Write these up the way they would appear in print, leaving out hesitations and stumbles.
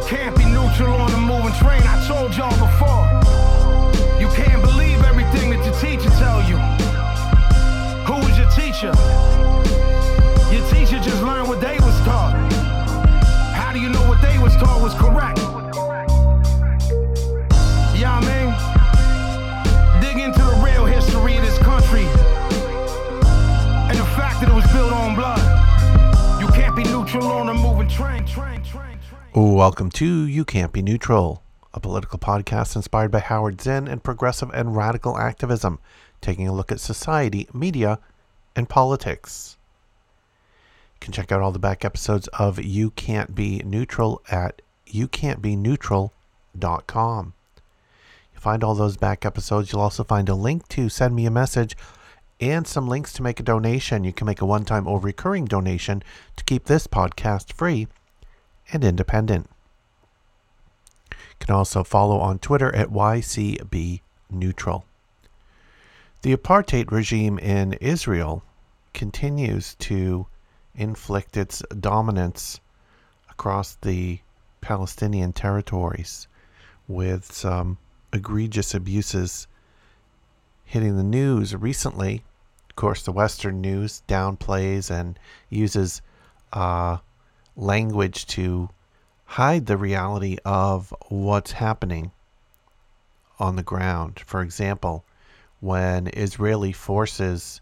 You can't be neutral on the moving train. I told y'all before. You can't believe everything that your teacher tell you. Who was your teacher? Your teacher just learned what they was taught. How do you know what they was taught was correct? You know what I mean? Dig into the real history of this country and the fact that it was built on blood. You can't be neutral on a moving train. Welcome to You Can't Be Neutral, a political podcast inspired by Howard Zinn and progressive and radical activism, taking a look at society, media, and politics. You can check out all the back episodes of You Can't Be Neutral at youcan'tbeneutral.com. You'll find all those back episodes. You'll also find a link to send me a message and some links to make a donation. You can make a one-time or recurring donation to keep this podcast free and independent. You can also follow on Twitter at YCBNeutral. The apartheid regime in Israel continues to inflict its dominance across the Palestinian territories, with some egregious abuses hitting the news recently. Of course, the Western news downplays and uses language to hide the reality of what's happening on the ground. For example, when Israeli forces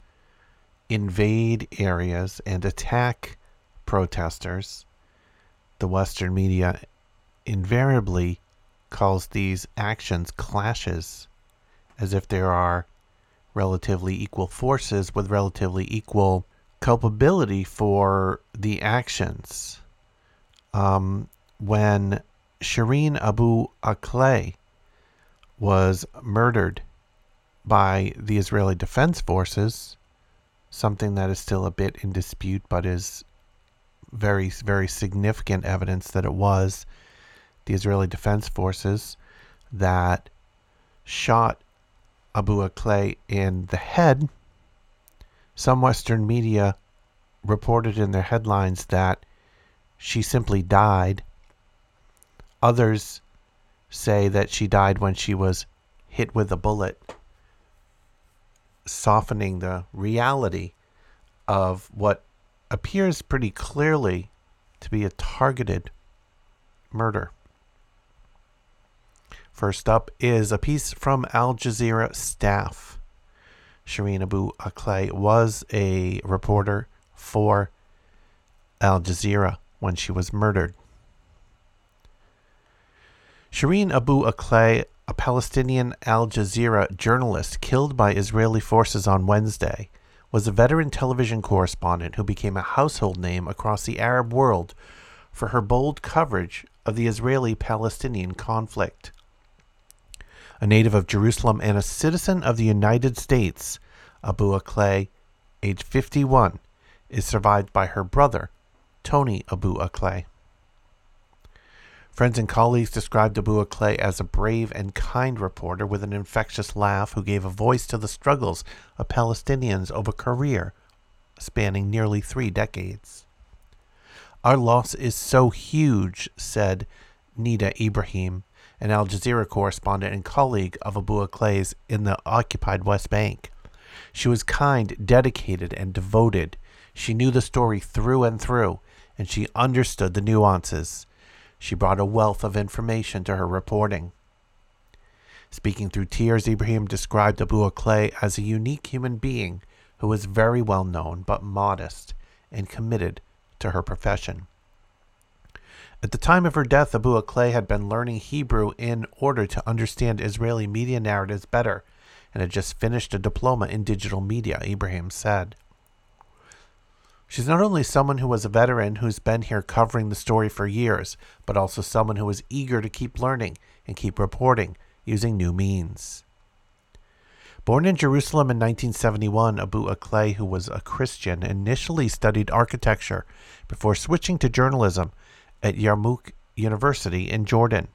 invade areas and attack protesters, the Western media invariably calls these actions clashes, as if there are relatively equal forces with relatively equal culpability for the actions. When Shireen Abu Akleh was murdered by the Israeli Defense Forces, something that is still a bit in dispute but is very, very significant evidence that it was the Israeli Defense Forces that shot Abu Akleh in the head, some Western media reported in their headlines that she simply died. Others say that she died when she was hit with a bullet, softening the reality of what appears pretty clearly to be a targeted murder. First up is a piece from Al Jazeera staff. Shireen Abu Akleh was a reporter for Al Jazeera when she was murdered. Shireen Abu Akleh, a Palestinian Al Jazeera journalist killed by Israeli forces on Wednesday, was a veteran television correspondent who became a household name across the Arab world for her bold coverage of the Israeli-Palestinian conflict. A native of Jerusalem and a citizen of the United States, Abu Akleh, age 51, is survived by her brother, Tony Abu Akleh. Friends and colleagues described Abu Akleh as a brave and kind reporter with an infectious laugh who gave a voice to the struggles of Palestinians over a career spanning nearly 3 decades. "Our loss is so huge," said Nida Ibrahim, an Al Jazeera correspondent and colleague of Abu Akleh's in the occupied West Bank. "She was kind, dedicated, and devoted. She knew the story through and through, and she understood the nuances. She brought a wealth of information to her reporting." Speaking through tears, Ibrahim described Abu Akleh as a unique human being who was very well known but modest and committed to her profession. At the time of her death, Abu Akleh had been learning Hebrew in order to understand Israeli media narratives better and had just finished a diploma in digital media, Ibrahim said. "She's not only someone who was a veteran who's been here covering the story for years, but also someone who is eager to keep learning and keep reporting using new means." Born in Jerusalem in 1971, Abu Akleh, who was a Christian, initially studied architecture before switching to journalism at Yarmouk University in Jordan.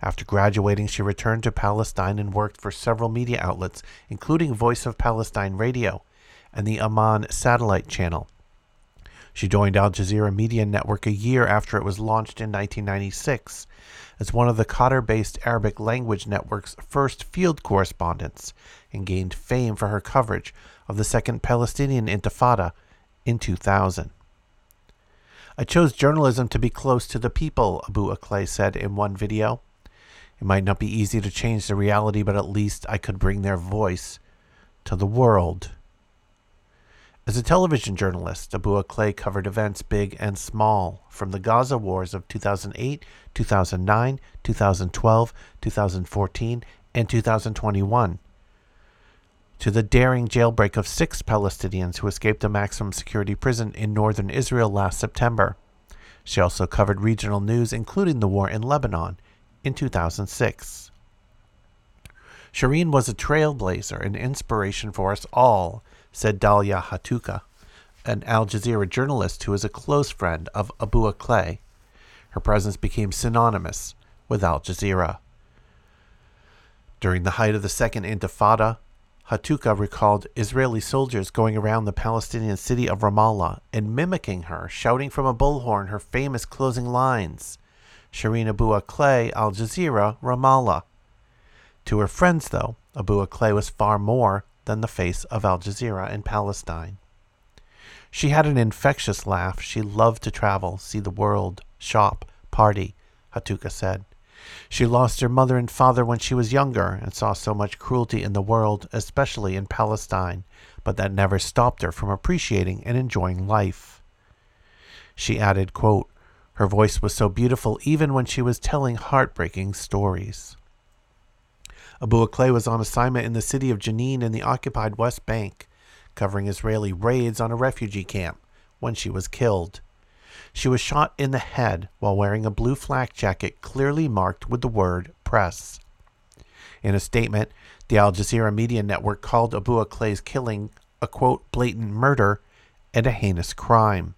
After graduating, she returned to Palestine and worked for several media outlets, including Voice of Palestine Radio and the Amman Satellite Channel. She joined Al Jazeera Media Network a year after it was launched in 1996 as one of the Qatar-based Arabic language network's first field correspondents, and gained fame for her coverage of the Second Palestinian Intifada in 2000. "I chose journalism to be close to the people," Abu Akleh said in one video. "It might not be easy to change the reality, but at least I could bring their voice to the world." As a television journalist, Abu Akleh covered events big and small, from the Gaza wars of 2008, 2009, 2012, 2014, and 2021, to the daring jailbreak of 6 Palestinians who escaped a maximum security prison in northern Israel last September. She also covered regional news, including the war in Lebanon, in 2006. "Shireen was a trailblazer, an inspiration for us all," said Dalia Hatuqa, an Al Jazeera journalist who is a close friend of Abu Akleh. Her presence became synonymous with Al Jazeera. During the height of the Second Intifada, Hatuqa recalled Israeli soldiers going around the Palestinian city of Ramallah and mimicking her, shouting from a bullhorn her famous closing lines, "Shireen Abu Akleh, Al Jazeera, Ramallah." To her friends, though, Abu Akleh was far more than the face of Al Jazeera in Palestine. "She had an infectious laugh. She loved to travel, see the world, shop, party," Hatuqa said. "She lost her mother and father when she was younger and saw so much cruelty in the world, especially in Palestine, but that never stopped her from appreciating and enjoying life." She added, quote, "Her voice was so beautiful even when she was telling heartbreaking stories." Abu Akleh was on assignment in the city of Jenin in the occupied West Bank, covering Israeli raids on a refugee camp, when she was killed. She was shot in the head while wearing a blue flak jacket clearly marked with the word "press." In a statement, the Al Jazeera Media Network called Abu Akleh's killing a, quote, "blatant murder and a heinous crime."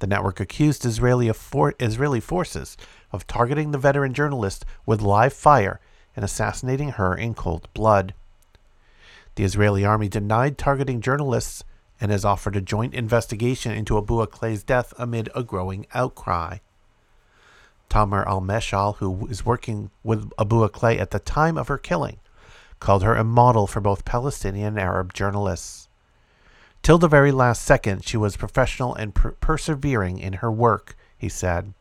The network accused Israeli forces of targeting the veteran journalist with live fire and assassinating her in cold blood. The Israeli army denied targeting journalists and has offered a joint investigation into Abu Akleh's death amid a growing outcry. Tamer al-Meshal, who was working with Abu Akleh at the time of her killing, called her a model for both Palestinian and Arab journalists. "Till the very last second, she was professional and persevering in her work," he said.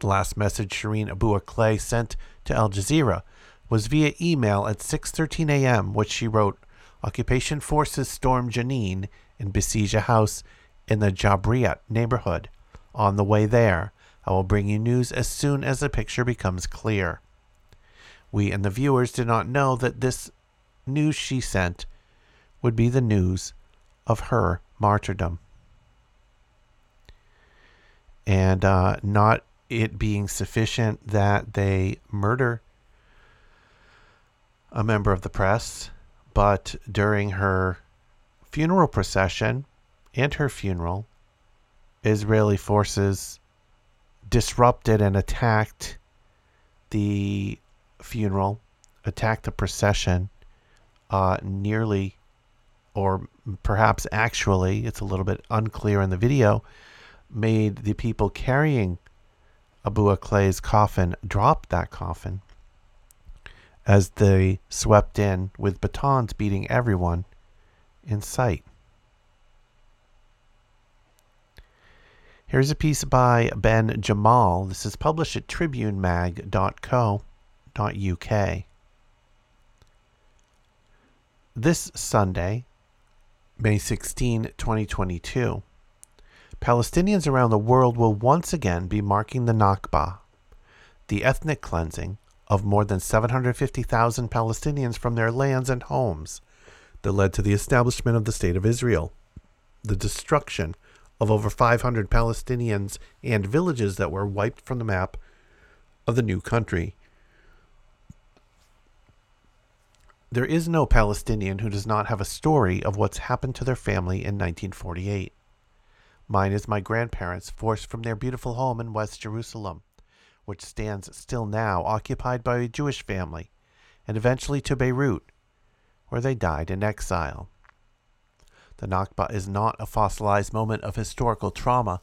The last message Shireen Abu Akleh sent to Al Jazeera was via email at 6:13 a.m., which she wrote, "Occupation forces storm Jenin and besiege a house in the Jabriyat neighborhood. On the way there, I will bring you news as soon as the picture becomes clear." We and the viewers did not know that this news she sent would be the news of her martyrdom. And not it being sufficient that they murder a member of the press, but during her funeral procession and her funeral, Israeli forces disrupted and attacked the funeral, attacked the procession, nearly, or perhaps actually, it's a little bit unclear in the video, made the people carrying Abu Akleh's coffin drop that coffin as they swept in with batons, beating everyone in sight. Here's a piece by Ben Jamal. This is published at tribunemag.co.uk. This Sunday, May 16, 2022, Palestinians around the world will once again be marking the Nakba, the ethnic cleansing of more than 750,000 Palestinians from their lands and homes that led to the establishment of the State of Israel, the destruction of over 500 Palestinians and villages that were wiped from the map of the new country. There is no Palestinian who does not have a story of what's happened to their family in 1948. Mine is my grandparents, forced from their beautiful home in West Jerusalem, which stands still now occupied by a Jewish family, and eventually to Beirut, where they died in exile. The Nakba is not a fossilized moment of historical trauma,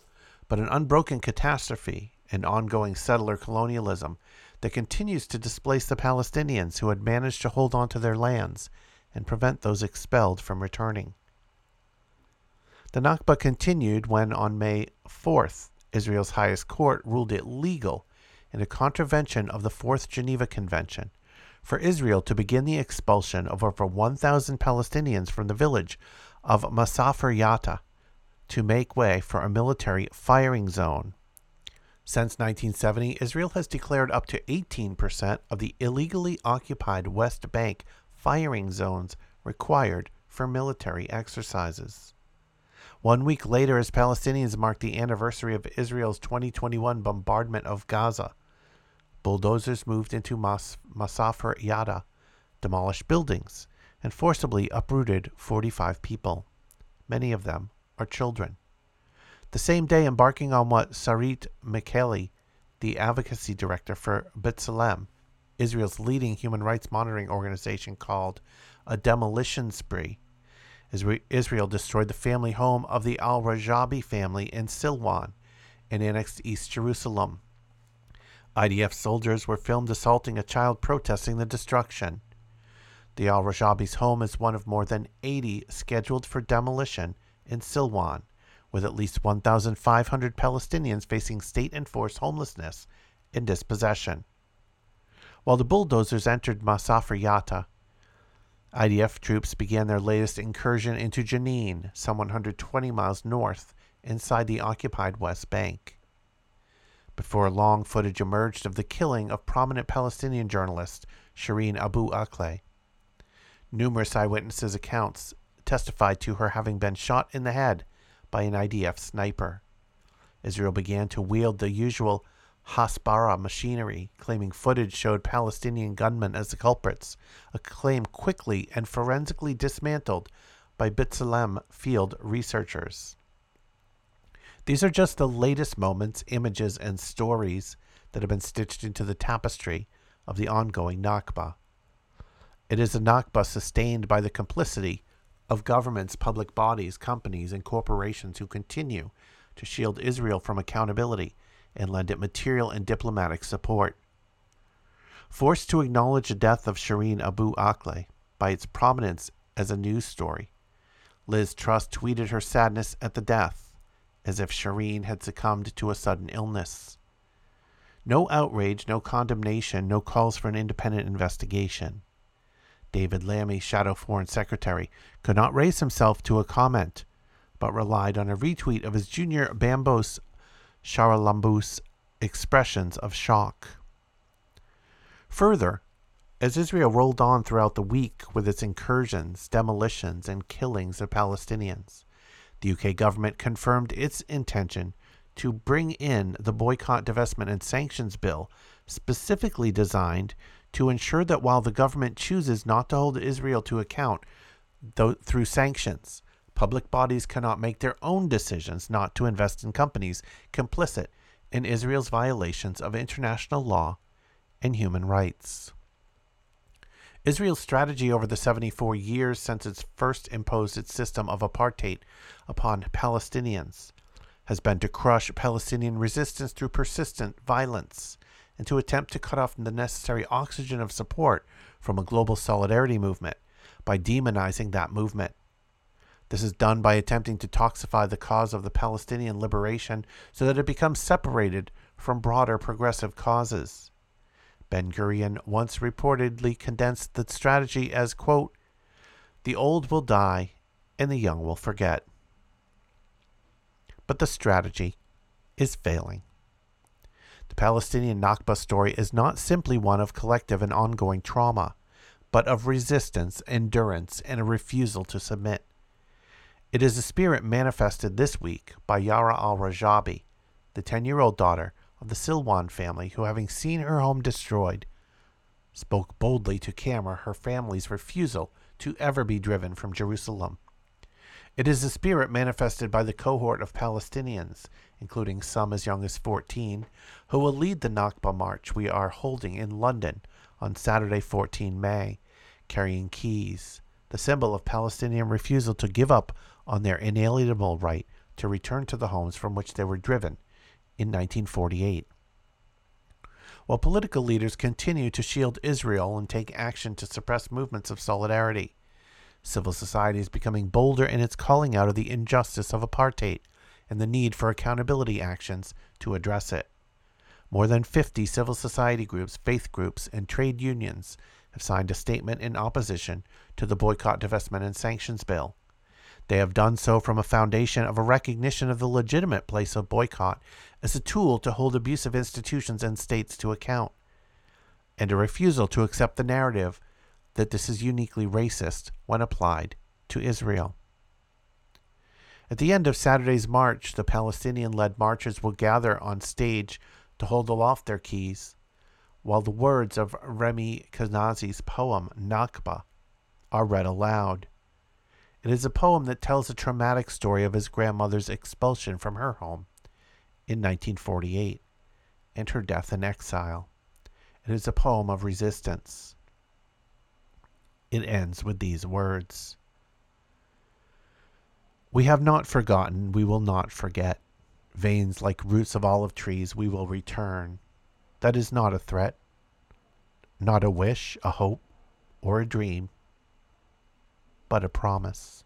but an unbroken catastrophe and ongoing settler colonialism that continues to displace the Palestinians who had managed to hold on to their lands and prevent those expelled from returning. The Nakba continued when, on May 4th, Israel's highest court ruled it legal, in a contravention of the Fourth Geneva Convention, for Israel to begin the expulsion of over 1,000 Palestinians from the village of Masafer Yatta to make way for a military firing zone. Since 1970, Israel has declared up to 18% of the illegally occupied West Bank firing zones required for military exercises. 1 week later, as Palestinians marked the anniversary of Israel's 2021 bombardment of Gaza, bulldozers moved into Masafer Yatta, demolished buildings, and forcibly uprooted 45 people. Many of them are children. The same day, embarking on what Sarit Mekeli, the advocacy director for B'Tselem, Israel's leading human rights monitoring organization, called a demolition spree, Israel destroyed the family home of the Al-Rajabi family in Silwan and annexed East Jerusalem. IDF soldiers were filmed assaulting a child protesting the destruction. The Al-Rajabi's home is one of more than 80 scheduled for demolition in Silwan, with at least 1,500 Palestinians facing state-enforced homelessness and dispossession. While the bulldozers entered Masafer Yatta, IDF troops began their latest incursion into Jenin, some 120 miles north, inside the occupied West Bank. Before long, footage emerged of the killing of prominent Palestinian journalist Shireen Abu Akleh. Numerous eyewitnesses' accounts testified to her having been shot in the head by an IDF sniper. Israel began to wield the usual Hasbara machinery, claiming footage showed Palestinian gunmen as the culprits, a claim quickly and forensically dismantled by B'Tselem field researchers. These are just the latest moments, images, and stories that have been stitched into the tapestry of the ongoing Nakba. It is a Nakba sustained by the complicity of governments, public bodies, companies, and corporations who continue to shield Israel from accountability and lend it material and diplomatic support. Forced to acknowledge the death of Shireen Abu Akleh by its prominence as a news story, Liz Truss tweeted her sadness at the death, as if Shireen had succumbed to a sudden illness. No outrage, no condemnation, no calls for an independent investigation. David Lammy, Shadow Foreign Secretary, could not raise himself to a comment, but relied on a retweet of his junior Bambos Charalambous expressions of shock. Further, as Israel rolled on throughout the week with its incursions, demolitions, and killings of Palestinians, the UK government confirmed its intention to bring in the Boycott, Divestment, and Sanctions Bill, specifically designed to ensure that while the government chooses not to hold Israel to account through sanctions, public bodies cannot make their own decisions not to invest in companies complicit in Israel's violations of international law and human rights. Israel's strategy over the 74 years since it first imposed its system of apartheid upon Palestinians has been to crush Palestinian resistance through persistent violence, and to attempt to cut off the necessary oxygen of support from a global solidarity movement by demonizing that movement. This is done by attempting to toxify the cause of the Palestinian liberation so that it becomes separated from broader progressive causes. Ben-Gurion once reportedly condensed the strategy as, quote, "The old will die and the young will forget." But the strategy is failing. The Palestinian Nakba story is not simply one of collective and ongoing trauma, but of resistance, endurance, and a refusal to submit. It is a spirit manifested this week by Yara al-Rajabi, the 10-year-old daughter of the Silwan family who, having seen her home destroyed, spoke boldly to camera her family's refusal to ever be driven from Jerusalem. It is a spirit manifested by the cohort of Palestinians, including some as young as 14, who will lead the Nakba march we are holding in London on Saturday, 14 May, carrying keys, the symbol of Palestinian refusal to give up on their inalienable right to return to the homes from which they were driven in 1948. While political leaders continue to shield Israel and take action to suppress movements of solidarity, civil society is becoming bolder in its calling out of the injustice of apartheid and the need for accountability actions to address it. More than 50 civil society groups, faith groups, and trade unions have signed a statement in opposition to the Boycott, Divestment, and Sanctions Bill. They have done so from a foundation of a recognition of the legitimate place of boycott as a tool to hold abusive institutions and states to account, and a refusal to accept the narrative that this is uniquely racist when applied to Israel. At the end of Saturday's march, the Palestinian-led marchers will gather on stage to hold aloft their keys, while the words of Remi Kanazi's poem, Nakba, are read aloud. It is a poem that tells a traumatic story of his grandmother's expulsion from her home in 1948 and her death in exile. It is a poem of resistance. It ends with these words. We have not forgotten, we will not forget. Veins like roots of olive trees, we will return. That is not a threat, not a wish, a hope, or a dream, but a promise.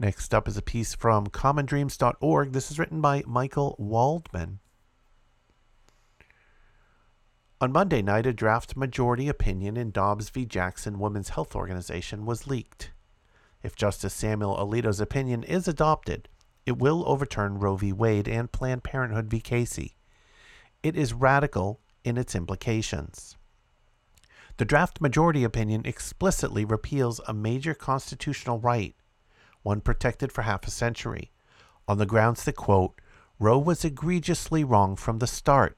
Next up is a piece from CommonDreams.org. This is written by Michael Waldman. On Monday night, a draft majority opinion in Dobbs v. Jackson Women's Health Organization was leaked. If Justice Samuel Alito's opinion is adopted, it will overturn Roe v. Wade and Planned Parenthood v. Casey. It is radical in its implications. The draft majority opinion explicitly repeals a major constitutional right, one protected for half a century, on the grounds that, quote, Roe was egregiously wrong from the start.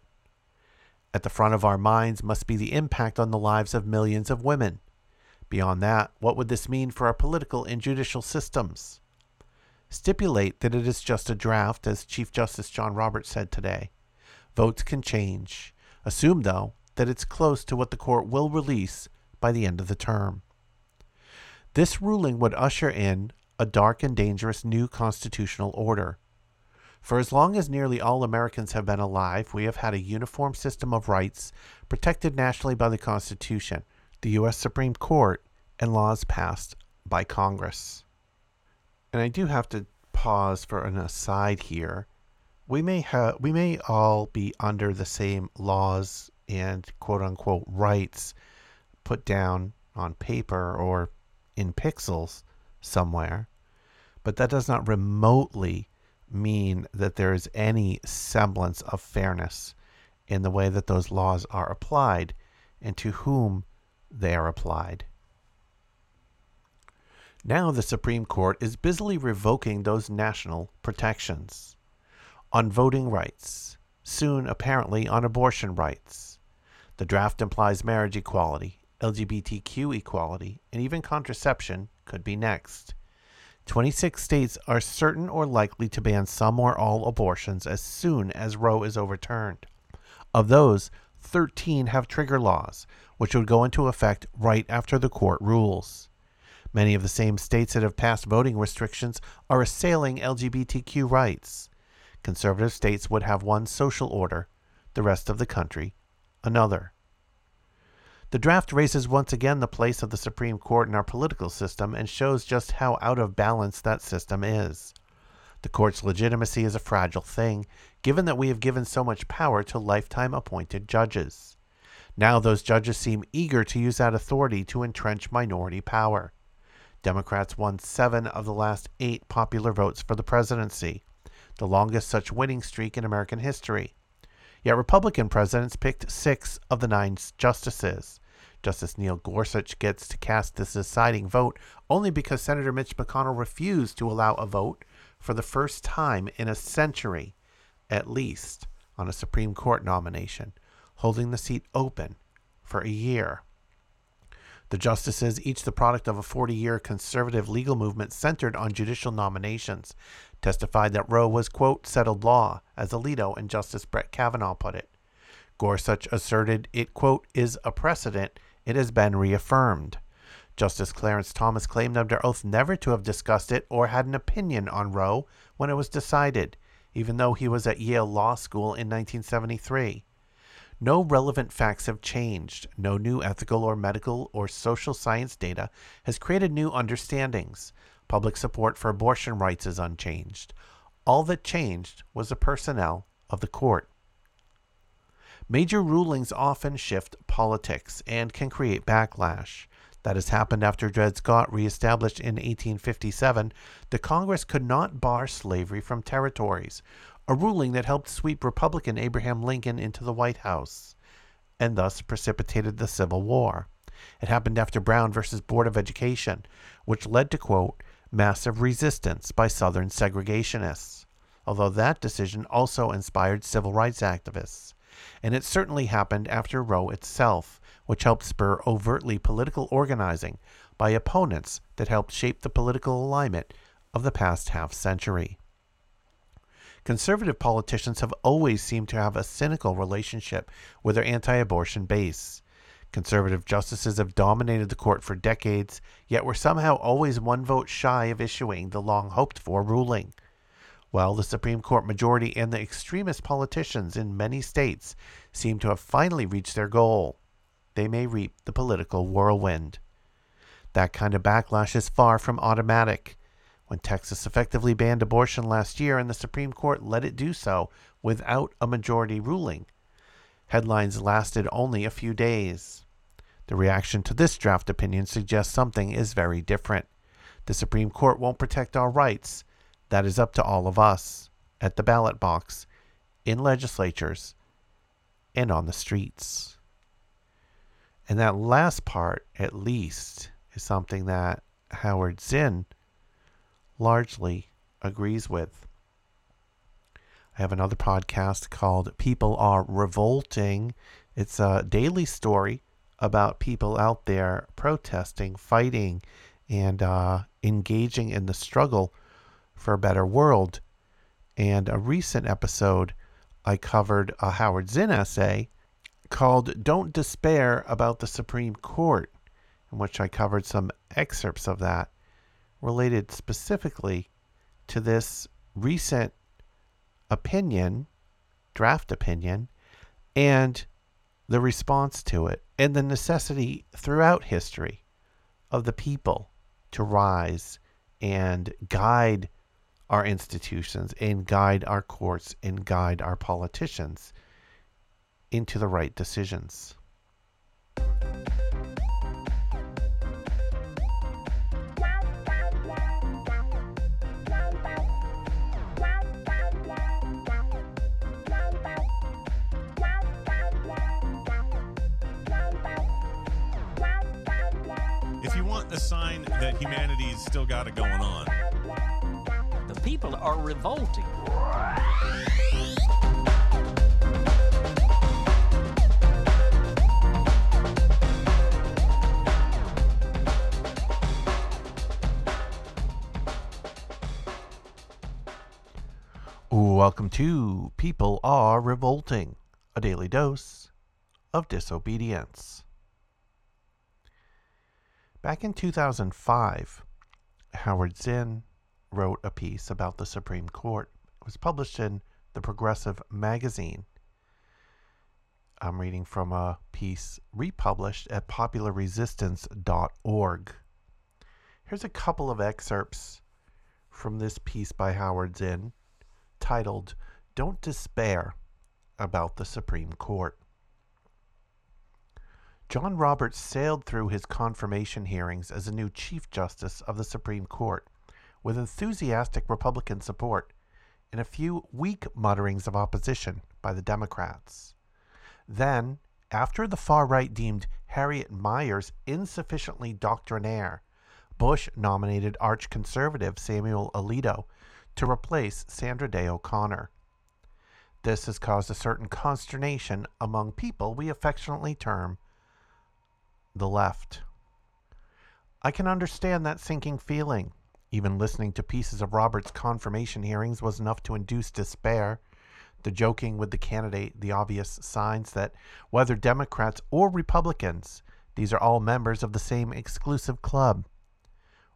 At the front of our minds must be the impact on the lives of millions of women. Beyond that, what would this mean for our political and judicial systems? Stipulate that it is just a draft, as Chief Justice John Roberts said today. Votes can change. Assume, though, that it's close to what the court will release by the end of the term. This ruling would usher in a dark and dangerous new constitutional order. For as long as nearly all Americans have been alive, we have had a uniform system of rights protected nationally by the Constitution, the U.S. Supreme Court, and laws passed by Congress. And I do have to pause for an aside here. We may all be under the same laws and quote-unquote rights put down on paper or in pixels somewhere, but that does not remotely mean that there is any semblance of fairness in the way that those laws are applied and to whom they are applied. Now the Supreme Court is busily revoking those national protections. On voting rights, soon apparently on abortion rights. The draft implies marriage equality, LGBTQ equality, and even contraception could be next. 26 states are certain or likely to ban some or all abortions as soon as Roe is overturned. Of those, 13 have trigger laws, which would go into effect right after the court rules. Many of the same states that have passed voting restrictions are assailing LGBTQ rights. Conservative states would have one social order, the rest of the country another. The draft raises once again the place of the Supreme Court in our political system and shows just how out of balance that system is. The court's legitimacy is a fragile thing, given that we have given so much power to lifetime appointed judges. Now those judges seem eager to use that authority to entrench minority power. Democrats won 7 of the last 8 popular votes for the presidency, the longest such winning streak in American history. Yet Republican presidents picked 6 of the 9 justices. Justice Neil Gorsuch gets to cast this deciding vote only because Senator Mitch McConnell refused to allow a vote for the first time in a century, at least, on a Supreme Court nomination, holding the seat open for a year. The justices, each the product of a 40-year conservative legal movement centered on judicial nominations, testified that Roe was, quote, settled law, as Alito and Justice Brett Kavanaugh put it. Gorsuch asserted it, quote, is a precedent it has been reaffirmed. Justice Clarence Thomas claimed under oath never to have discussed it or had an opinion on Roe when it was decided, even though he was at Yale Law School in 1973. No relevant facts have changed. No new ethical or medical or social science data has created new understandings. Public support for abortion rights is unchanged. All that changed was the personnel of the court. Major rulings often shift politics and can create backlash. That has happened after Dred Scott, reestablished in 1857, the Congress could not bar slavery from territories, a ruling that helped sweep Republican Abraham Lincoln into the White House, and thus precipitated the Civil War. It happened after Brown versus Board of Education, which led to, quote, massive resistance by Southern segregationists, although that decision also inspired civil rights activists. And it certainly happened after Roe itself, which helped spur overtly political organizing by opponents that helped shape the political alignment of the past half-century. Conservative politicians have always seemed to have a cynical relationship with their anti-abortion base. Conservative justices have dominated the court for decades, yet were somehow always one vote shy of issuing the long-hoped-for ruling. While the Supreme Court majority and the extremist politicians in many states seem to have finally reached their goal, they may reap the political whirlwind. That kind of backlash is far from automatic. When Texas effectively banned abortion last year and the Supreme Court let it do so without a majority ruling, headlines lasted only a few days. The reaction to this draft opinion suggests something is very different. The Supreme Court won't protect our rights. That is up to all of us, at the ballot box, in legislatures, and on the streets. And that last part, at least, is something that Howard Zinn largely agrees with. I have another podcast called People Are Revolting. It's a daily story about people out there protesting, fighting, and engaging in the struggle for a better world. And a recent episode, I covered a Howard Zinn essay called Don't Despair About the Supreme Court, in which I covered some excerpts of that related specifically to this recent opinion, draft opinion, and the response to it, and the necessity throughout history of the people to rise and guide our institutions, and guide our courts, and guide our politicians into the right decisions. If you want a sign that humanity's still got it going on, the people are revolting. Welcome to People Are Revolting, a daily dose of disobedience. Back in 2005, Howard Zinn wrote a piece about the Supreme Court. It was published in the Progressive magazine. I'm reading from a piece republished at popularresistance.org. Here's a couple of excerpts from this piece by Howard Zinn, titled, Don't Despair About the Supreme Court. John Roberts sailed through his confirmation hearings as a new Chief Justice of the Supreme Court, with enthusiastic Republican support and a few weak mutterings of opposition by the Democrats. Then, after the far right deemed Harriet Miers insufficiently doctrinaire, Bush nominated arch-conservative Samuel Alito to replace Sandra Day O'Connor. This has caused a certain consternation among people we affectionately term the left. I can understand that sinking feeling. Even listening to pieces of Roberts' confirmation hearings was enough to induce despair. The joking with the candidate, the obvious signs that whether Democrats or Republicans, These are all members of the same exclusive club.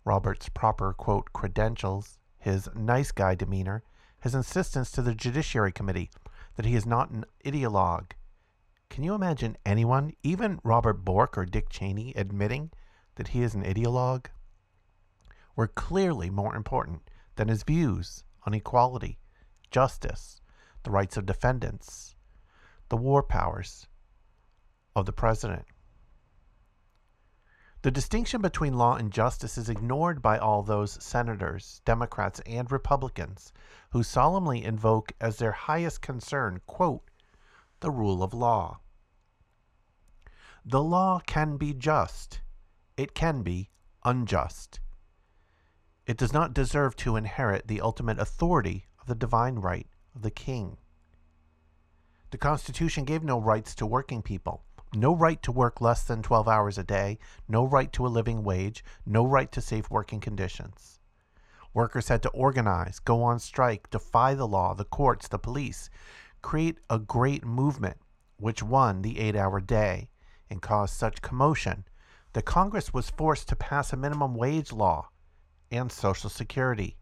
Roberts' proper, quote, credentials, his nice guy demeanor, his insistence to the Judiciary Committee that he is not an ideologue. Can you imagine anyone, even Robert Bork or Dick Cheney, admitting that he is an ideologue? Were clearly more important than his views on equality, justice, the rights of defendants, the war powers of the president. The distinction between law and justice is ignored by all those senators, Democrats, and Republicans who solemnly invoke as their highest concern, quote, the rule of law. The law can be just. It can be unjust. It does not deserve to inherit the ultimate authority of the divine right of the king. The Constitution gave no rights to working people, no right to work less than 12 hours a day, no right to a living wage, no right to safe working conditions. Workers had to organize, go on strike, defy the law, the courts, the police, create a great movement which won the 8-hour day and caused such commotion that Congress was forced to pass a minimum wage law and Social Security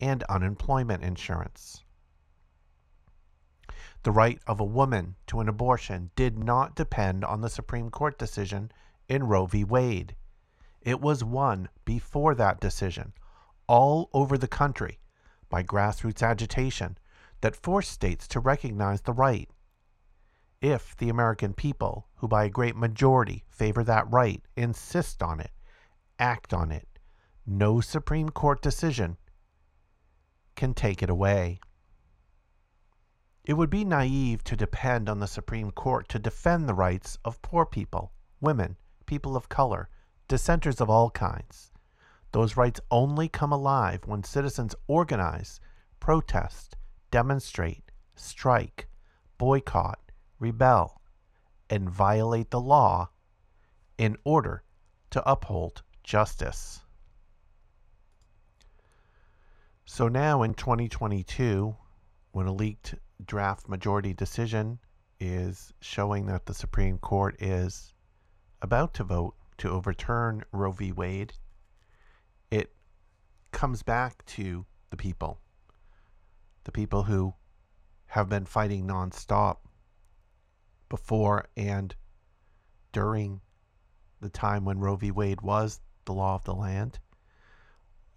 and unemployment insurance. The right of a woman to an abortion did not depend on the Supreme Court decision in Roe v. Wade. It was won before that decision, all over the country, by grassroots agitation that forced states to recognize the right. If the American people, who by a great majority favor that right, insist on it, act on it, no Supreme Court decision can take it away. It would be naive to depend on the Supreme Court to defend the rights of poor people, women, people of color, dissenters of all kinds. Those rights only come alive when citizens organize, protest, demonstrate, strike, boycott, rebel, and violate the law in order to uphold justice. So now in 2022, when a leaked draft majority decision is showing that the Supreme Court is about to vote to overturn Roe v. Wade, it comes back to the people who have been fighting nonstop before and during the time when Roe v. Wade was the law of the land,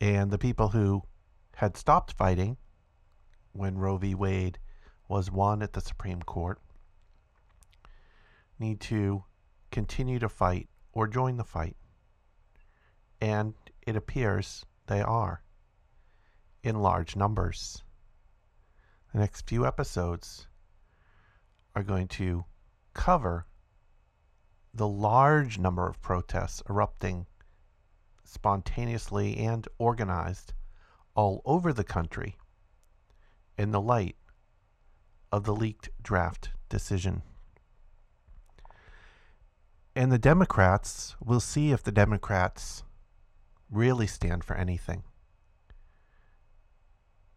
and the people who had stopped fighting when Roe v. Wade was won at the Supreme Court, need to continue to fight or join the fight. And it appears they are, in large numbers. The next few episodes are going to cover the large number of protests erupting spontaneously and organized all over the country in the light of the leaked draft decision. And the Democrats, we'll see if the Democrats really stand for anything.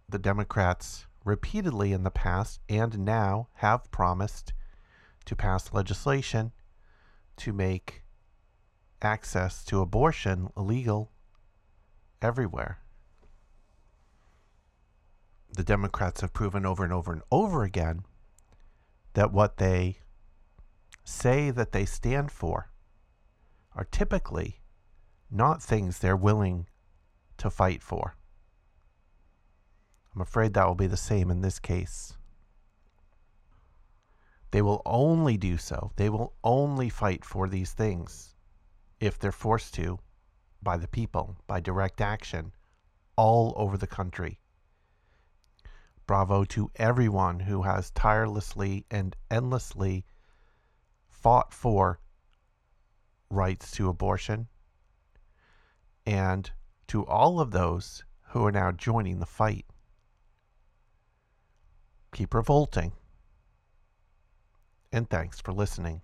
The Democrats repeatedly in the past and now have promised to pass legislation to make access to abortion illegal everywhere. The Democrats have proven over and over and over again that what they say that they stand for are typically not things they're willing to fight for. I'm afraid that will be the same in this case. They will only do so. They will only fight for these things if they're forced to by the people, by direct action all over the country. Bravo to everyone who has tirelessly and endlessly fought for rights to abortion, and to all of those who are now joining the fight. Keep revolting, and thanks for listening.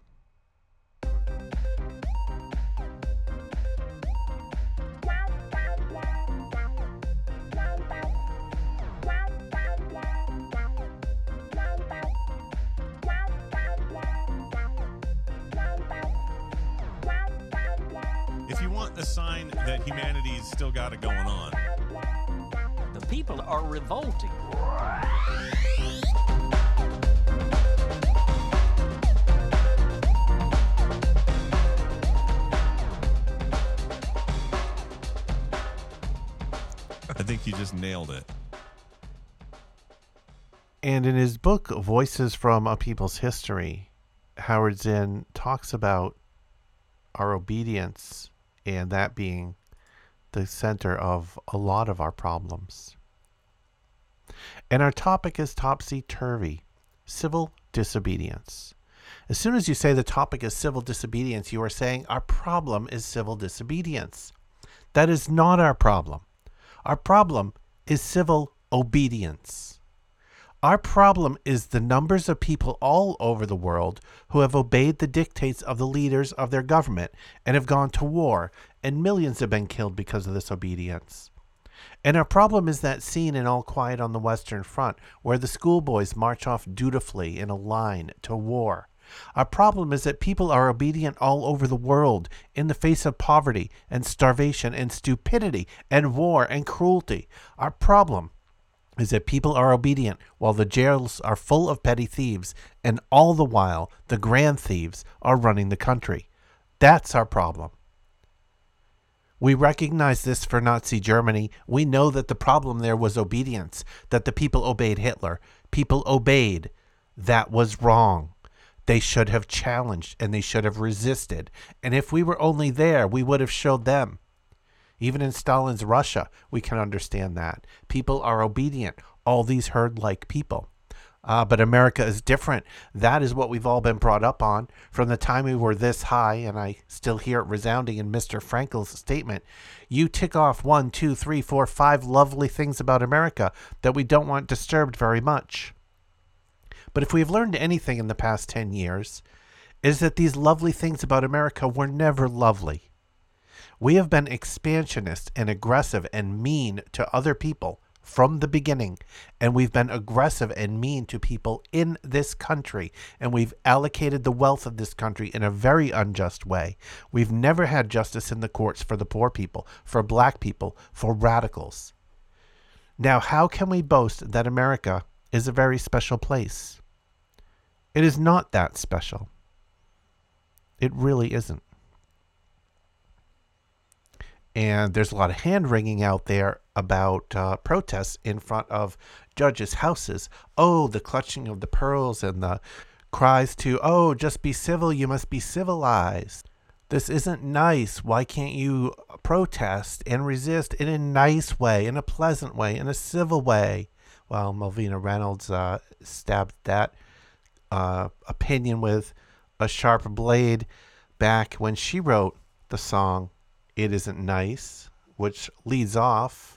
a sign that humanity's still got it going on. The people are revolting. I think you just nailed it. And in his book, Voices from a People's History, Howard Zinn talks about our obedience and that being the center of a lot of our problems. And our topic is topsy-turvy, civil disobedience. As soon as you say the topic is civil disobedience, you are saying our problem is civil disobedience. That is not our problem. Our problem is civil obedience. Our problem is the numbers of people all over the world who have obeyed the dictates of the leaders of their government and have gone to war, and millions have been killed because of this obedience. And our problem is that scene in All Quiet on the Western Front where the schoolboys march off dutifully in a line to war. Our problem is that people are obedient all over the world in the face of poverty and starvation and stupidity and war and cruelty. Our problem is that people are obedient while the jails are full of petty thieves, and all the while the grand thieves are running the country. That's our problem. We recognize this for Nazi Germany. We know that the problem there was obedience, that the people obeyed Hitler. People obeyed. That was wrong. They should have challenged and they should have resisted. And if we were only there, we would have showed them. Even in Stalin's Russia, we can understand that. People are obedient, all these herd-like people. But America is different. That is what we've all been brought up on from the time we were this high, and I still hear it resounding in Mr. Frankel's statement. You tick off 1, 2, 3, 4, 5 lovely things about America that we don't want disturbed very much. But if we've learned anything in the past 10 years, is that these lovely things about America were never lovely. We have been expansionist and aggressive and mean to other people from the beginning, and we've been aggressive and mean to people in this country, and we've allocated the wealth of this country in a very unjust way. We've never had justice in the courts for the poor people, for black people, for radicals. Now, how can we boast that America is a very special place? It is not that special. It really isn't. And there's a lot of hand-wringing out there about protests in front of judges' houses. Oh, the clutching of the pearls and the cries to, oh, just be civil, you must be civilized. This isn't nice. Why can't you protest and resist in a nice way, in a pleasant way, in a civil way? Well, Malvina Reynolds stabbed that opinion with a sharp blade back when she wrote the song It Isn't Nice, which leads off,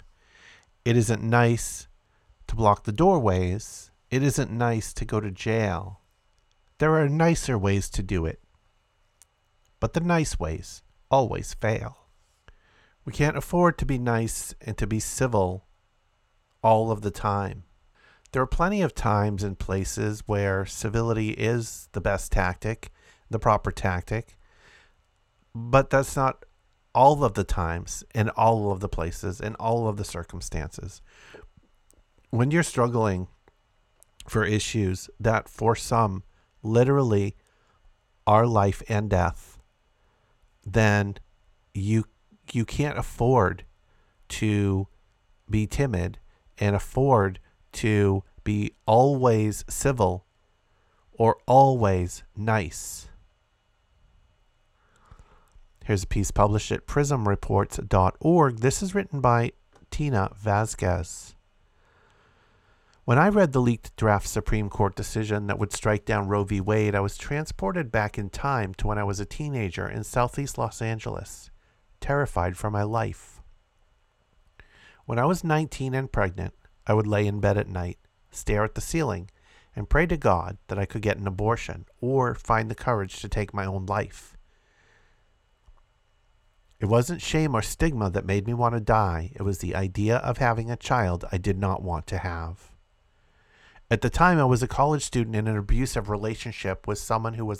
it isn't nice to block the doorways. It isn't nice to go to jail. There are nicer ways to do it. But the nice ways always fail. We can't afford to be nice and to be civil all of the time. There are plenty of times and places where civility is the best tactic, the proper tactic, but that's not all of the times, in all of the places, in all of the circumstances. When you're struggling for issues that for some literally are life and death, then you can't afford to be timid and afford to be always civil or always nice. Here's a piece published at prismreports.org. This is written by Tina Vasquez. When I read the leaked draft Supreme Court decision that would strike down Roe v. Wade, I was transported back in time to when I was a teenager in southeast Los Angeles, terrified for my life. When I was 19 and pregnant, I would lay in bed at night, stare at the ceiling, and pray to God that I could get an abortion or find the courage to take my own life. It wasn't shame or stigma that made me want to die. It was the idea of having a child I did not want to have. At the time, I was a college student in an abusive relationship with someone who was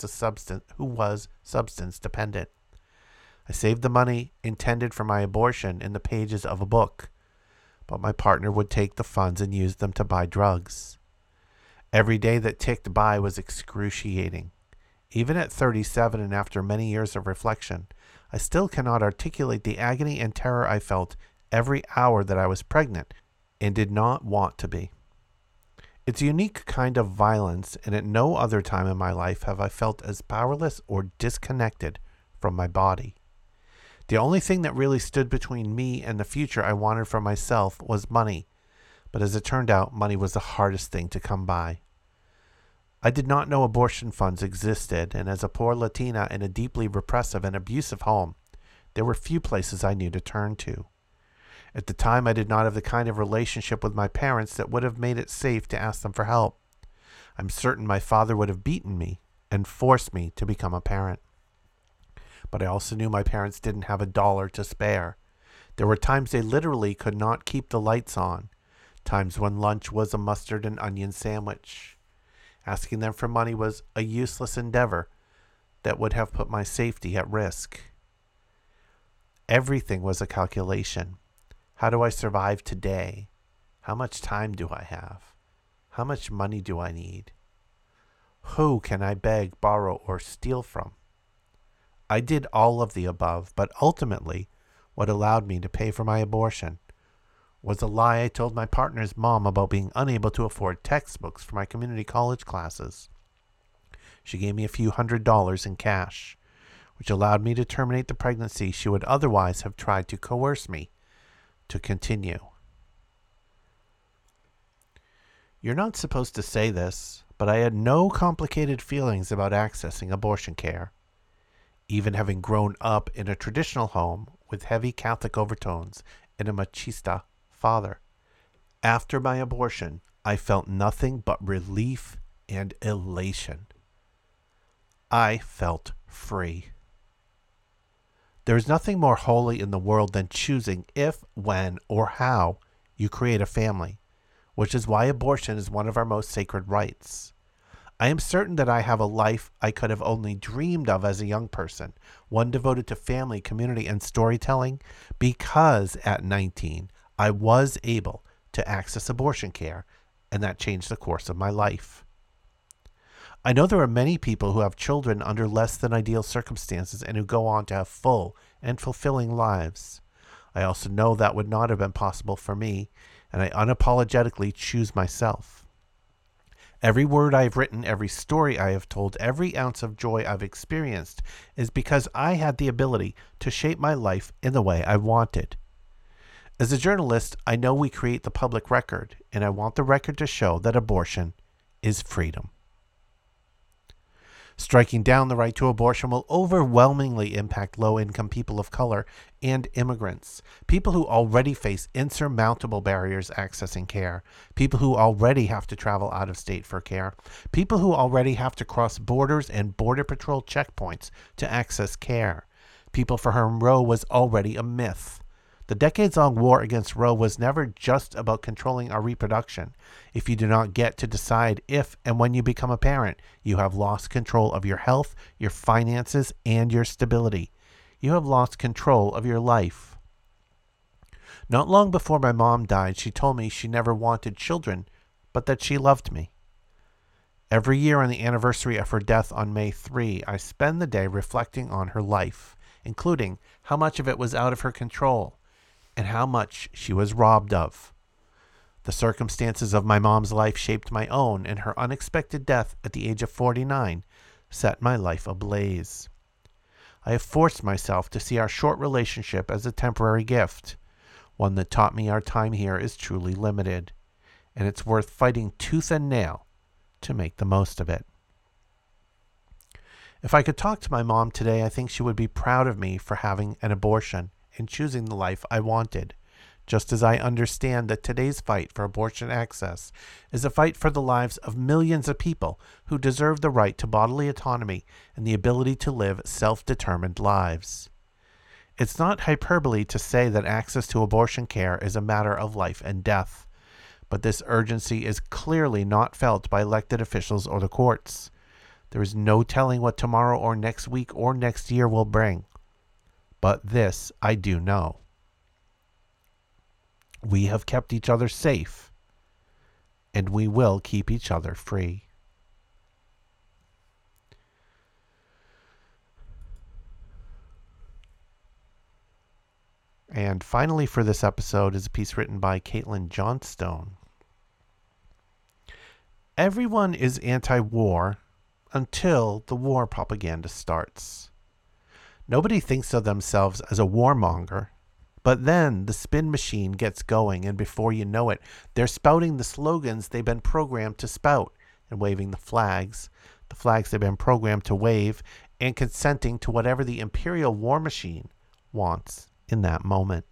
substance dependent. I saved the money intended for my abortion in the pages of a book, but my partner would take the funds and use them to buy drugs. Every day that ticked by was excruciating. Even at 37 and after many years of reflection, I still cannot articulate the agony and terror I felt every hour that I was pregnant and did not want to be. It's a unique kind of violence, and at no other time in my life have I felt as powerless or disconnected from my body. The only thing that really stood between me and the future I wanted for myself was money, but as it turned out, money was the hardest thing to come by. I did not know abortion funds existed, and as a poor Latina in a deeply repressive and abusive home, there were few places I knew to turn to. At the time, I did not have the kind of relationship with my parents that would have made it safe to ask them for help. I'm certain my father would have beaten me and forced me to become a parent. But I also knew my parents didn't have a dollar to spare. There were times they literally could not keep the lights on, times when lunch was a mustard and onion sandwich. Asking them for money was a useless endeavor that would have put my safety at risk. Everything was a calculation. How do I survive today? How much time do I have? How much money do I need? Who can I beg, borrow, or steal from? I did all of the above, but ultimately, what allowed me to pay for my abortion was a lie I told my partner's mom about being unable to afford textbooks for my community college classes. She gave me a few $100s in cash, which allowed me to terminate the pregnancy she would otherwise have tried to coerce me to continue. You're not supposed to say this, but I had no complicated feelings about accessing abortion care. Even having grown up in a traditional home with heavy Catholic overtones and a machista father. After my abortion, I felt nothing but relief and elation. I felt free. There is nothing more holy in the world than choosing if, when, or how you create a family, which is why abortion is one of our most sacred rights. I am certain that I have a life I could have only dreamed of as a young person, one devoted to family, community, and storytelling, because at 19, I was able to access abortion care, and that changed the course of my life. I know there are many people who have children under less than ideal circumstances and who go on to have full and fulfilling lives. I also know that would not have been possible for me, and I unapologetically choose myself. Every word I've written, every story I have told, every ounce of joy I've experienced is because I had the ability to shape my life in the way I wanted. As a journalist, I know we create the public record, and I want the record to show that abortion is freedom. Striking down the right to abortion will overwhelmingly impact low-income people of color and immigrants, people who already face insurmountable barriers accessing care, people who already have to travel out of state for care, people who already have to cross borders and Border Patrol checkpoints to access care, people for whom Roe was already a myth. The decades-long war against Roe was never just about controlling our reproduction. If you do not get to decide if and when you become a parent, you have lost control of your health, your finances, and your stability. You have lost control of your life. Not long before my mom died, she told me she never wanted children, but that she loved me. Every year on the anniversary of her death on May 3, I spend the day reflecting on her life, including how much of it was out of her control, and how much she was robbed of. The circumstances of my mom's life shaped my own, and her unexpected death at the age of 49 set my life ablaze. I have forced myself to see our short relationship as a temporary gift, one that taught me our time here is truly limited, and it's worth fighting tooth and nail to make the most of it. If I could talk to my mom today, I think she would be proud of me for having an abortion and choosing the life I wanted, just as I understand that today's fight for abortion access is a fight for the lives of millions of people who deserve the right to bodily autonomy and the ability to live self-determined lives. It's not hyperbole to say that access to abortion care is a matter of life and death, but this urgency is clearly not felt by elected officials or the courts. There is no telling what tomorrow or next week or next year will bring. But this I do know. We have kept each other safe, and we will keep each other free. And finally for this episode is a piece written by Caitlin Johnstone. Everyone is anti-war until the war propaganda starts. Nobody thinks of themselves as a warmonger, but then the spin machine gets going, and before you know it, they're spouting the slogans they've been programmed to spout and waving the flags they've been programmed to wave, and consenting to whatever the imperial war machine wants in that moment.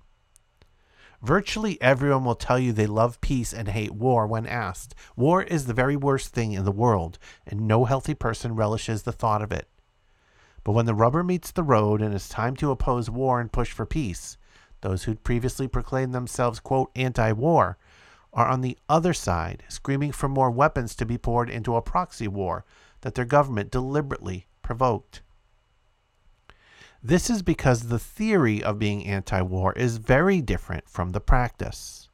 Virtually everyone will tell you they love peace and hate war when asked. War is the very worst thing in the world, and no healthy person relishes the thought of it. But when the rubber meets the road and it's time to oppose war and push for peace, those who'd previously proclaimed themselves, quote, anti-war, are on the other side, screaming for more weapons to be poured into a proxy war that their government deliberately provoked. This is because the theory of being anti-war is very different from the practice.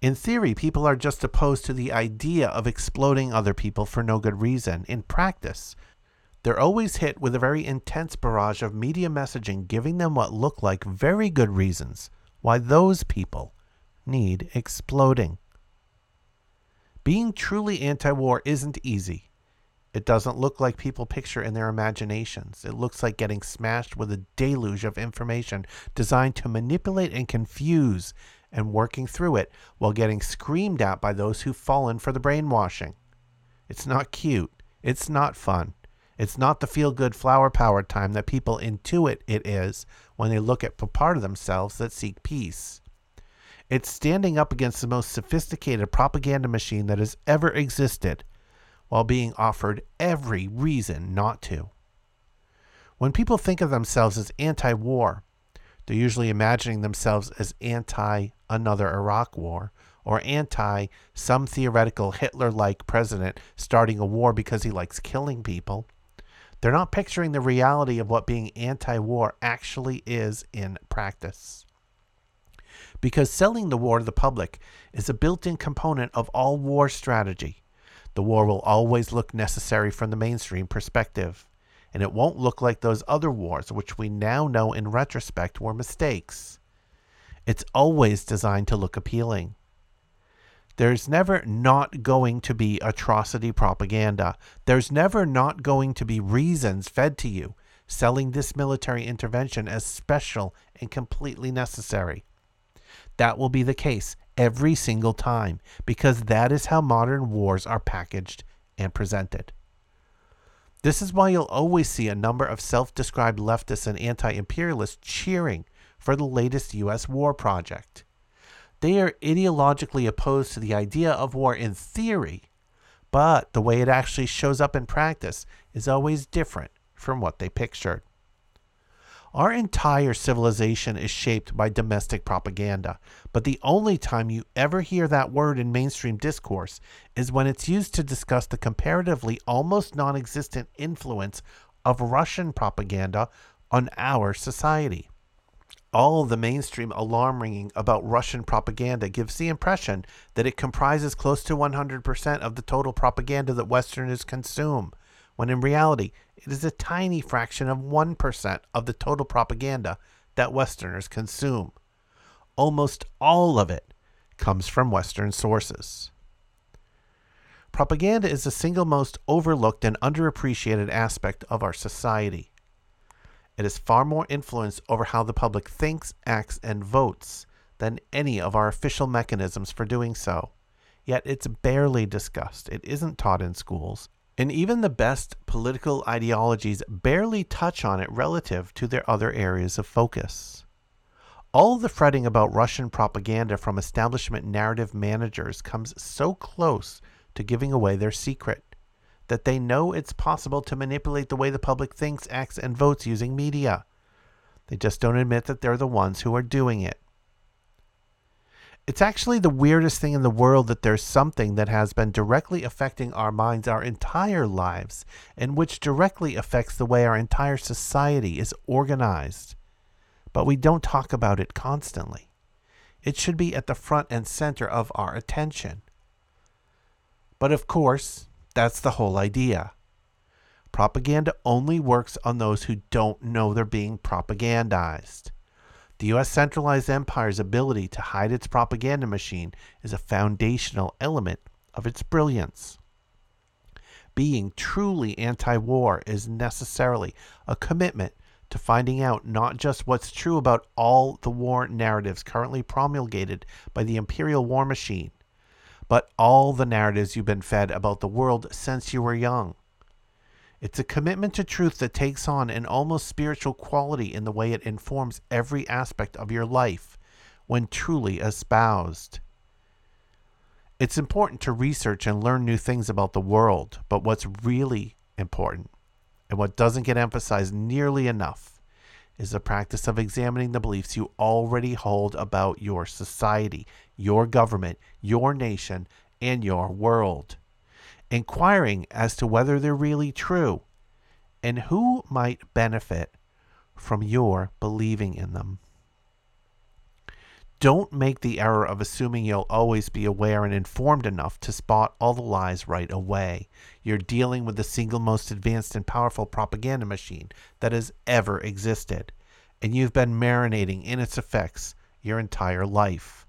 In theory, people are just opposed to the idea of exploding other people for no good reason. In practice, they're always hit with a very intense barrage of media messaging giving them what look like very good reasons why those people need exploding. Being truly anti-war isn't easy. It doesn't look like people picture in their imaginations. It looks like getting smashed with a deluge of information designed to manipulate and confuse, and working through it while getting screamed at by those who've fallen for the brainwashing. It's not cute. It's not fun. It's not the feel-good flower power time that people intuit it is when they look at the part of themselves that seek peace. It's standing up against the most sophisticated propaganda machine that has ever existed, while being offered every reason not to. When people think of themselves as anti-war, they're usually imagining themselves as anti-another Iraq war, or anti-some theoretical Hitler-like president starting a war because he likes killing people. They're not picturing the reality of what being anti-war actually is in practice. Because selling the war to the public is a built-in component of all war strategy. The war will always look necessary from the mainstream perspective, and it won't look like those other wars which we now know in retrospect were mistakes. It's always designed to look appealing. There's never not going to be atrocity propaganda. There's never not going to be reasons fed to you, selling this military intervention as special and completely necessary. That will be the case every single time, because that is how modern wars are packaged and presented. This is why you'll always see a number of self-described leftists and anti-imperialists cheering for the latest U.S. war project. They are ideologically opposed to the idea of war in theory, but the way it actually shows up in practice is always different from what they pictured. Our entire civilization is shaped by domestic propaganda, but the only time you ever hear that word in mainstream discourse is when it's used to discuss the comparatively almost non-existent influence of Russian propaganda on our society. All the mainstream alarm ringing about Russian propaganda gives the impression that it comprises close to 100% of the total propaganda that Westerners consume, when in reality, it is a tiny fraction of 1% of the total propaganda that Westerners consume. Almost all of it comes from Western sources. Propaganda is the single most overlooked and underappreciated aspect of our society. It has far more influence over how the public thinks, acts, and votes than any of our official mechanisms for doing so. Yet it's barely discussed. It isn't taught in schools. And even the best political ideologies barely touch on it relative to their other areas of focus. All the fretting about Russian propaganda from establishment narrative managers comes so close to giving away their secret that they know it's possible to manipulate the way the public thinks, acts, and votes using media. They just don't admit that they're the ones who are doing it. It's actually the weirdest thing in the world that there's something that has been directly affecting our minds our entire lives, and which directly affects the way our entire society is organized but we don't talk about it constantly. It should be at the front and center of our attention. But of course, that's the whole idea. Propaganda only works on those who don't know they're being propagandized. The U.S. centralized empire's ability to hide its propaganda machine is a foundational element of its brilliance. Being truly anti-war is necessarily a commitment to finding out not just what's true about all the war narratives currently promulgated by the imperial war machine, but all the narratives you've been fed about the world since you were young. It's a commitment to truth that takes on an almost spiritual quality in the way it informs every aspect of your life when truly espoused. It's important to research and learn new things about the world, but what's really important, and what doesn't get emphasized nearly enough, is the practice of examining the beliefs you already hold about your society, your government, your nation, and your world. Inquiring as to whether they're really true and who might benefit from your believing in them. Don't make the error of assuming you'll always be aware and informed enough to spot all the lies right away. You're dealing with the single most advanced and powerful propaganda machine that has ever existed, and you've been marinating in its effects your entire life.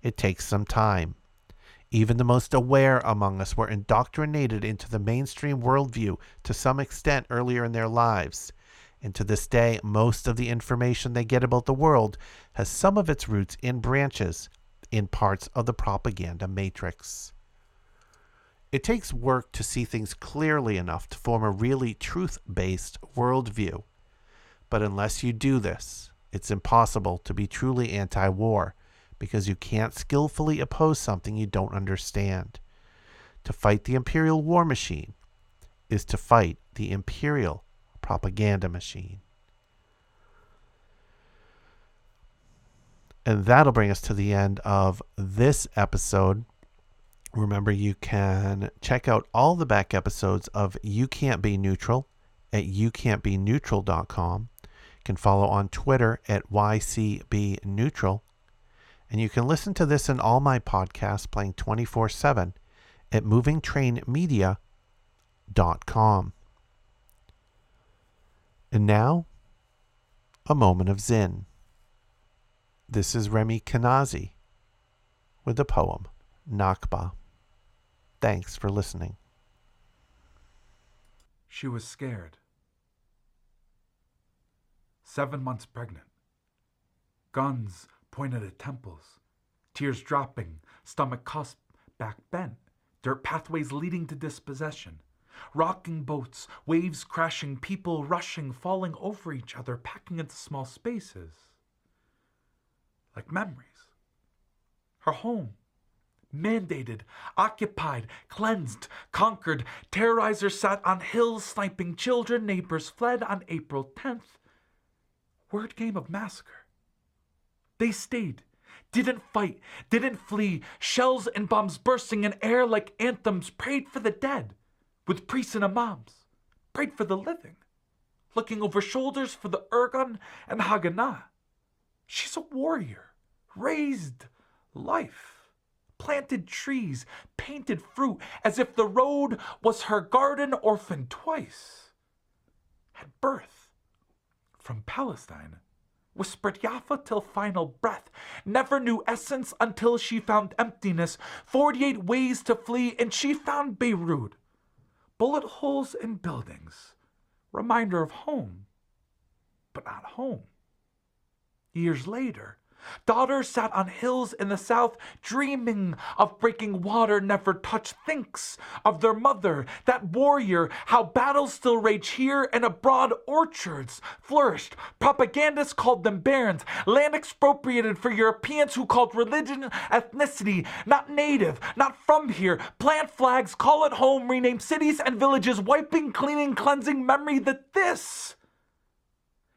It takes some time. Even the most aware among us were indoctrinated into the mainstream worldview to some extent earlier in their lives, and to this day most of the information they get about the world has some of its roots in branches, in parts of the propaganda matrix. It takes work to see things clearly enough to form a really truth-based worldview, but unless you do this, it's impossible to be truly anti-war, because you can't skillfully oppose something you don't understand. To fight the imperial war machine is to fight the imperial propaganda machine. And that'll bring us to the end of this episode. Remember, you can check out all the back episodes of You Can't Be Neutral at youcan'tbeneutral.com. You can follow on Twitter at YCBNeutral. And you can listen to this and all my podcasts playing 24/7 at movingtrainmedia.com. And now, a moment of Zen. This is Remy Kanazi with the poem Nakba. Thanks for listening. She was scared. 7 months pregnant. Guns pointed at temples, tears dropping, stomach cusp back bent, dirt pathways leading to dispossession, rocking boats, waves crashing, people rushing, falling over each other, packing into small spaces. Like memories. Her home. Mandated, occupied, cleansed, conquered, terrorizer sat on hills, sniping children, neighbors fled on April 10th. Word came of massacre. They stayed, didn't fight, didn't flee, shells and bombs bursting in air like anthems, prayed for the dead, with priests and imams, prayed for the living, looking over shoulders for the Irgun and Haganah. She's a warrior, raised life, planted trees, painted fruit, as if the road was her garden, orphaned twice. At birth, from Palestine, whispered Yafa till final breath, never knew essence until she found emptiness, 48 ways to flee, and she found Beirut. Bullet holes in buildings, reminder of home, but not home. Years later, daughter sat on hills in the south, dreaming of breaking water never touched, thinks of their mother, that warrior, how battles still rage here and abroad, orchards flourished. Propagandists called them barons, land expropriated for Europeans who called religion ethnicity, not native, not from here. Plant flags, call it home, rename cities and villages, wiping, cleaning, cleansing memory that this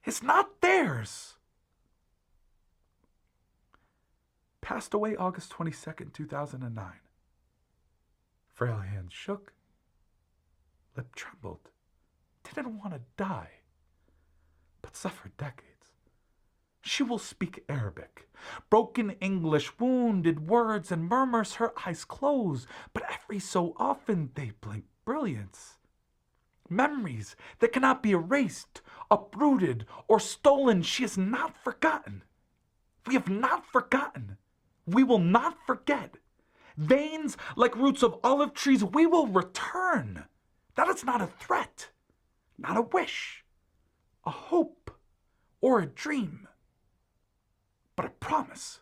is not theirs. Passed away August 22nd, 2009. Frail hands shook, lip trembled, didn't want to die, but suffered decades. She will speak Arabic. Broken English, wounded words and murmurs, her eyes close, but every so often they blink brilliance. Memories that cannot be erased, uprooted, or stolen. She is not forgotten. We have not forgotten. We will not forget. Veins like roots of olive trees, we will return. That is not a threat, not a wish, a hope, or a dream, but a promise.